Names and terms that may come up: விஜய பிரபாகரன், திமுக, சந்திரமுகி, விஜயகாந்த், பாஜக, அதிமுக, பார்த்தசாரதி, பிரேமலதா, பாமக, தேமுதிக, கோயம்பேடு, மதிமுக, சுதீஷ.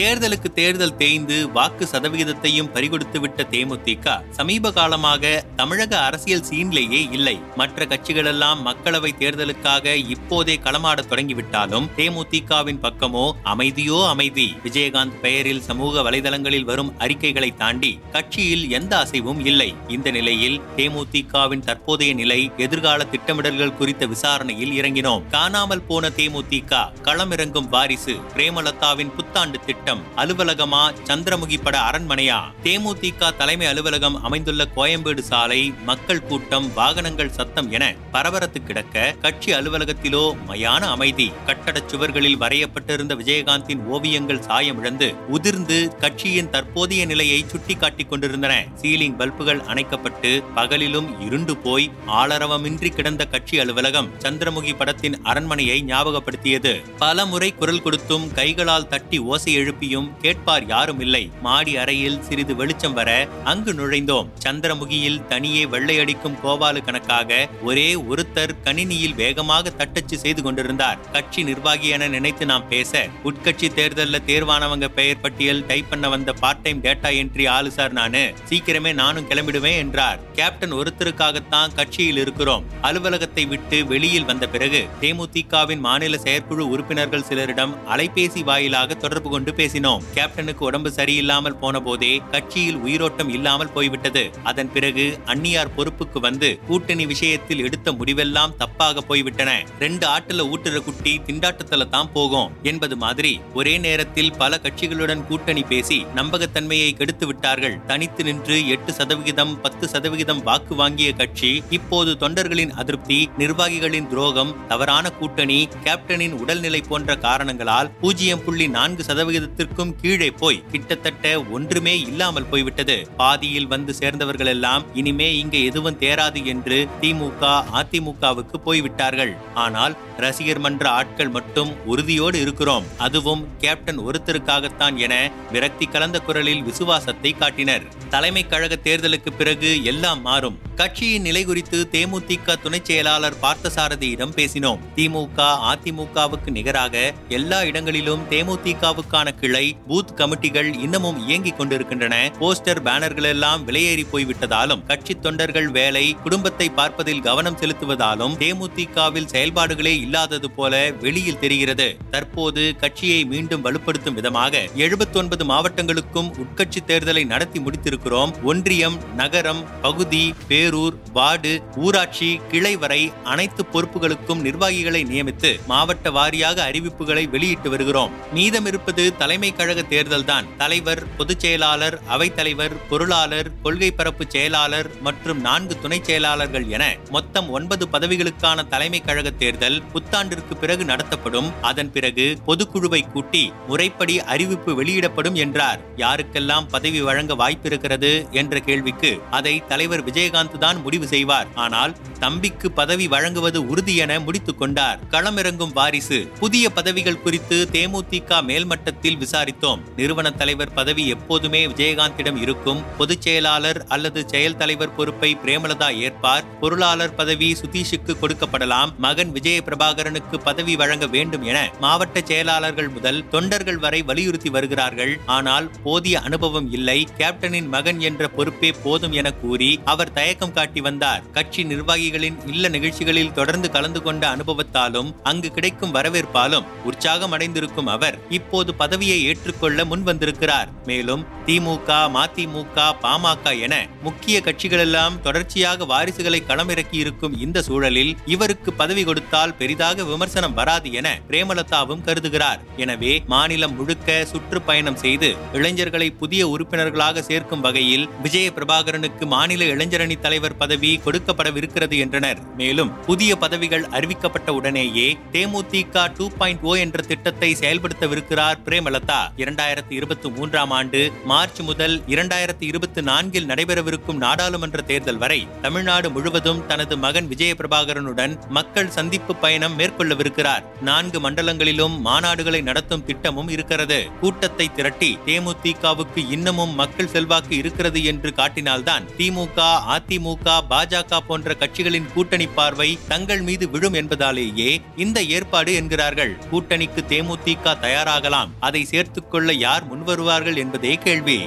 தேர்தலுக்கு தேர்தல் தேய்ந்து வாக்கு சதவிகிதத்தையும் பறிகொடுத்துவிட்ட தேமுதிக சமீப காலமாக தமிழக அரசியல் சீன்லேயே இல்லை. மற்ற கட்சிகளெல்லாம் மக்களவை தேர்தலுக்காக இப்போதே களமாட தொடங்கிவிட்டாலும் தேமுதிகவின் பக்கமோ அமைதியோ அமைதி. விஜயகாந்த் பெயரில் சமூக வலைதளங்களில் வரும் அறிக்கைகளை தாண்டி கட்சியில் எந்த அசைவும் இல்லை. இந்த நிலையில் தேமுதிகவின் தற்போதைய நிலை, எதிர்கால திட்டமிடல்கள் குறித்த விசாரணையில் இறங்கினோம். காணாமல் போன தேமுதிக களமிறங்கும் வாரிசு, பிரேமலதாவின் புத்தாண்டு திட்டம், அலுவலகமா சந்திரமுகி பட அரண்மனையா? தேமுதிக தலைமை அலுவலகம் அமைந்துள்ள கோயம்பேடு சாலை, மக்கள் கூட்டம், வாகனங்கள் சத்தம் என பரபரத்து கிடக்க, கட்சி அலுவலகத்திலோ மயான அமைதி. கட்டட சுவர்களில் வரையப்பட்டிருந்த விஜயகாந்தின் ஓவியங்கள் சாயமிழந்து உதிர்ந்து கட்சியின் தற்போதைய நிலையை சுட்டிக்காட்டிக் கொண்டிருந்தன. சீலிங் பல்புகள் அணைக்கப்பட்டு பகலிலும் இருண்டு போய் ஆளரவமின்றி கிடந்த கட்சி அலுவலகம் சந்திரமுகி படத்தின் அரண்மனையை ஞாபகப்படுத்தியது. பல முறை குரல் கொடுத்தும் கைகளால் தட்டி ஓசை எழுப்பியும் கேட்பார் யாரும் இல்லை. மாடி அறையில் சிறிது வெளிச்சம் வர அங்கு நுழைந்தோம். சந்திரமுகியில் தனியே வெள்ளையடிக்கும் கோபாலு கணக்காக ஒரே ஒருத்தர் கணினியில் வேகமாக தட்டச்சு செய்து கொண்டிருந்தார். கட்சி நிர்வாகி என நினைத்து நாம் பேச, உட்கட்சி தேர்தலில் தேர்வானவங்க பெயர் பட்டியல் டைப் பண்ண வந்த பார்ட் டைம் டேட்டா என்ட்ரி ஆளு சார் நானு, சீக்கிரமே நானும் கிளம்பிடுவேன் என்றார். கேப்டன் ஒருத்தருக்காகத்தான் கட்சியில் இருக்கிறோம். அலுவலகத்தை விட்டு வெளியில் வந்த பிறகு தேமுதிகவின் மாநில செயற்குழு உறுப்பினர்கள் சிலரிடம் அலைபேசி வாயிலாக தொடர்பு கொண்டு பேசினோம். கேப்டனுக்கு உடம்பு சரியில்லாமல் போன போதே கட்சியில் உயிரோட்டம் இல்லாமல் போய்விட்டது. அதன் பிறகு அன்னியார் பொறுப்புக்கு வந்து கூட்டணி விஷயத்தில் எடுத்த முடிவெல்லாம் தப்பாக போய்விட்டன. ரெண்டு ஆட்டுல ஊட்டுற குட்டி திண்டாட்டத்துல தான் போகும் என்பது மாதிரி ஒரே நேரத்தில் பல கட்சிகளுடன் கூட்டணி பேசி நம்பகத்தன்மையை கெடுத்து விட்டார்கள். தனித்து நின்று 8%, 10% வாக்கு வாங்கிய கட்சி இப்போது தொண்டர்களின் அதிருப்தி, நிர்வாகிகளின் துரோகம், தவறான கூட்டணி, கேப்டனின் உடல்நிலை போன்ற காரணங்களால் 0.4% விகிதத்திற்கும் கீழே போய் கிட்டத்தட்ட ஒன்றுமே இல்லாமல் போய்விட்டது. பாதியில் வந்து சேர்ந்தவர்கள் எல்லாம் இனிமே இங்க எதுவும் தேராது என்று திமுக, அதிமுகவுக்கு போய்விட்டார்கள். ஆனால் ரசிகர் மன்ற ஆட்கள் மட்டும் உறுதியோடு இருக்கிறோம், அதுவும் கேப்டன் ஒருத்தருக்காகத்தான் என விரக்தி கலந்த குரலில் விசுவாசத்தை காட்டினர். தலைமை கழக தேர்தலுக்கு பிறகு எல்லாம் மாறும். கட்சியின் நிலை குறித்து தேமுதிக துணை செயலாளர் பார்த்தசாரதியிடம் பேசினோம். திமுக, அதிமுகவுக்கு நிகராக எல்லா இடங்களிலும் தேமுதிகவுக்கான கிளை பூத் கமிட்டிகள் இன்னமும் இயங்கிக் கொண்டிருக்கின்றன. போஸ்டர், பேனர்கள் எல்லாம் விலையேறி போய்விட்டதாலும், கட்சி தொண்டர்கள் வேலை, குடும்பத்தை பார்ப்பதில் கவனம் செலுத்துவதாலும் தேமுதிகவில் செயல்பாடுகளே இல்லாதது போல வெளியில் தெரிகிறது. தற்போது கட்சியை மீண்டும் வலுப்படுத்தும் விதமாக 79 மாவட்டங்களுக்கும் உட்கட்சி தேர்தலை நடத்தி முடித்திருக்கிறோம். ஒன்றியம், நகரம், பகுதி, பேரூர், வார்டு, ஊராட்சி, கிளை வரை அனைத்து பொறுப்புகளுக்கும் நிர்வாகிகளை நியமித்து மாவட்ட வாரியாக அறிவிப்புகளை வெளியிட்டு வருகிறோம். மீதமிருப்பது தலைமை கழக தேர்தல் தான். தலைவர், பொதுச் செயலாளர், அவைத்தலைவர், பொருளாளர், கொள்கை பரப்பு செயலாளர் மற்றும் 4 துணை செயலாளர்கள் என மொத்தம் 9 பதவிகளுக்கான தலைமை கழக தேர்தல் புத்தாண்டிற்கு பிறகு நடத்தப்படும். அதன் பிறகு பொதுக்குழுவை கூட்டி முறைப்படி அறிவிப்பு வெளியிடப்படும் என்றார். யாருக்கெல்லாம் பதவி வழங்க வாய்ப்பிருக்கிறது என்ற கேள்விக்கு அதை தலைவர் விஜயகாந்த் தான் முடிவு செய்வார். ஆனால் தம்பிக்கு பதவி வழங்குவது உறுதி என முடித்துக் கொண்டார். களமிறங்கும் வாரிசு புதிய பதவிகள் குறித்து தேமுதிக மேல்மட்டத்தில் விசாரித்தோம். நிறுவன தலைவர் பதவி எப்போதுமே விஜயகாந்திடம் இருக்கும். பொதுச் செயலாளர் அல்லது செயல் தலைவர் பொறுப்பை பிரேமலதா ஏற்பார். பொருளாளர் பதவி சுதீஷுக்கு கொடுக்கப்படலாம். மகன் விஜய பிரபாகரனுக்கு பதவி வழங்க வேண்டும் என மாவட்ட செயலாளர்கள் முதல் தொண்டர்கள் வரை வலியுறுத்தி வருகிறார்கள். ஆனால் போதிய அனுபவம் இல்லை, கேப்டனின் மகன் என்ற பொறுப்பே போதும் என கூறி அவர் தயக்கம் காட்டி வந்தார். கட்சி நிர்வாகிகளின் இல்ல நிகழ்ச்சிகளில் தொடர்ந்து கலந்து கொண்ட அனுபவத்தாலும் அங்கு கிடைக்கும் வரவேற்பாலும் உற்சாகம் அடைந்திருக்கும் அவர் இப்போது பதவியை ஏற்றுக்கொள்ள முன் வந்திருக்கிறார். மேலும் திமுக, மதிமுக, பாமக என முக்கிய கட்சிகளெல்லாம் தொடர்ச்சியாக வாரிசுகளை களமிறக்கி இருக்கும் இந்த சூழலில் இவருக்கு பதவி கொடுத்தால் பெரிதாக விமர்சனம் வராது என பிரேமலதாவும் கருதுகிறார். எனவே மாநிலம் முழுக்க சுற்றுப்பயணம் செய்து இளைஞர்களை புதிய உறுப்பினர்களாக சேர்க்கும் வகையில் விஜய பிரபாகரனுக்கு மாநில இளைஞரணி தலைவர் பதவி கொடுக்கப்படவிருக்கிறது என்றனர். மேலும் புதிய பதவிகள் அறிவிக்கப்பட்ட உடனேயே தேமுதிக 2.0 என்ற திட்டத்தை செயல்படுத்தவிருக்கிறார் பிரேமலதா. பிரேமலதா 2023 ஆம் ஆண்டு மார்ச் முதல் 2024இல் நடைபெறவிருக்கும் நாடாளுமன்ற தேர்தல் வரை தமிழ்நாடு முழுவதும் தனது மகன் விஜய பிரபாகரனுடன் மக்கள் சந்திப்பு பயணம் மேற்கொள்ளவிருக்கிறார். 4 மண்டலங்களிலும் மாநாடுகளை நடத்தும் திட்டமும் இருக்கிறது. கூட்டத்தை திரட்டி தேமுதிகவுக்கு இன்னமும் மக்கள் செல்வாக்கு இருக்கிறது என்று காட்டினால்தான் திமுக, அதிமுக, பாஜக போன்ற கட்சிகளின் கூட்டணி பார்வை தங்கள் மீது விழும் என்பதாலேயே இந்த ஏற்பாடு என்கிறார்கள். கூட்டணிக்கு தேமுதிக தயாராகலாம், அதை சேர்த்துக்கொள்ள யார் முன்வருவார்கள் என்பதே கேள்வி.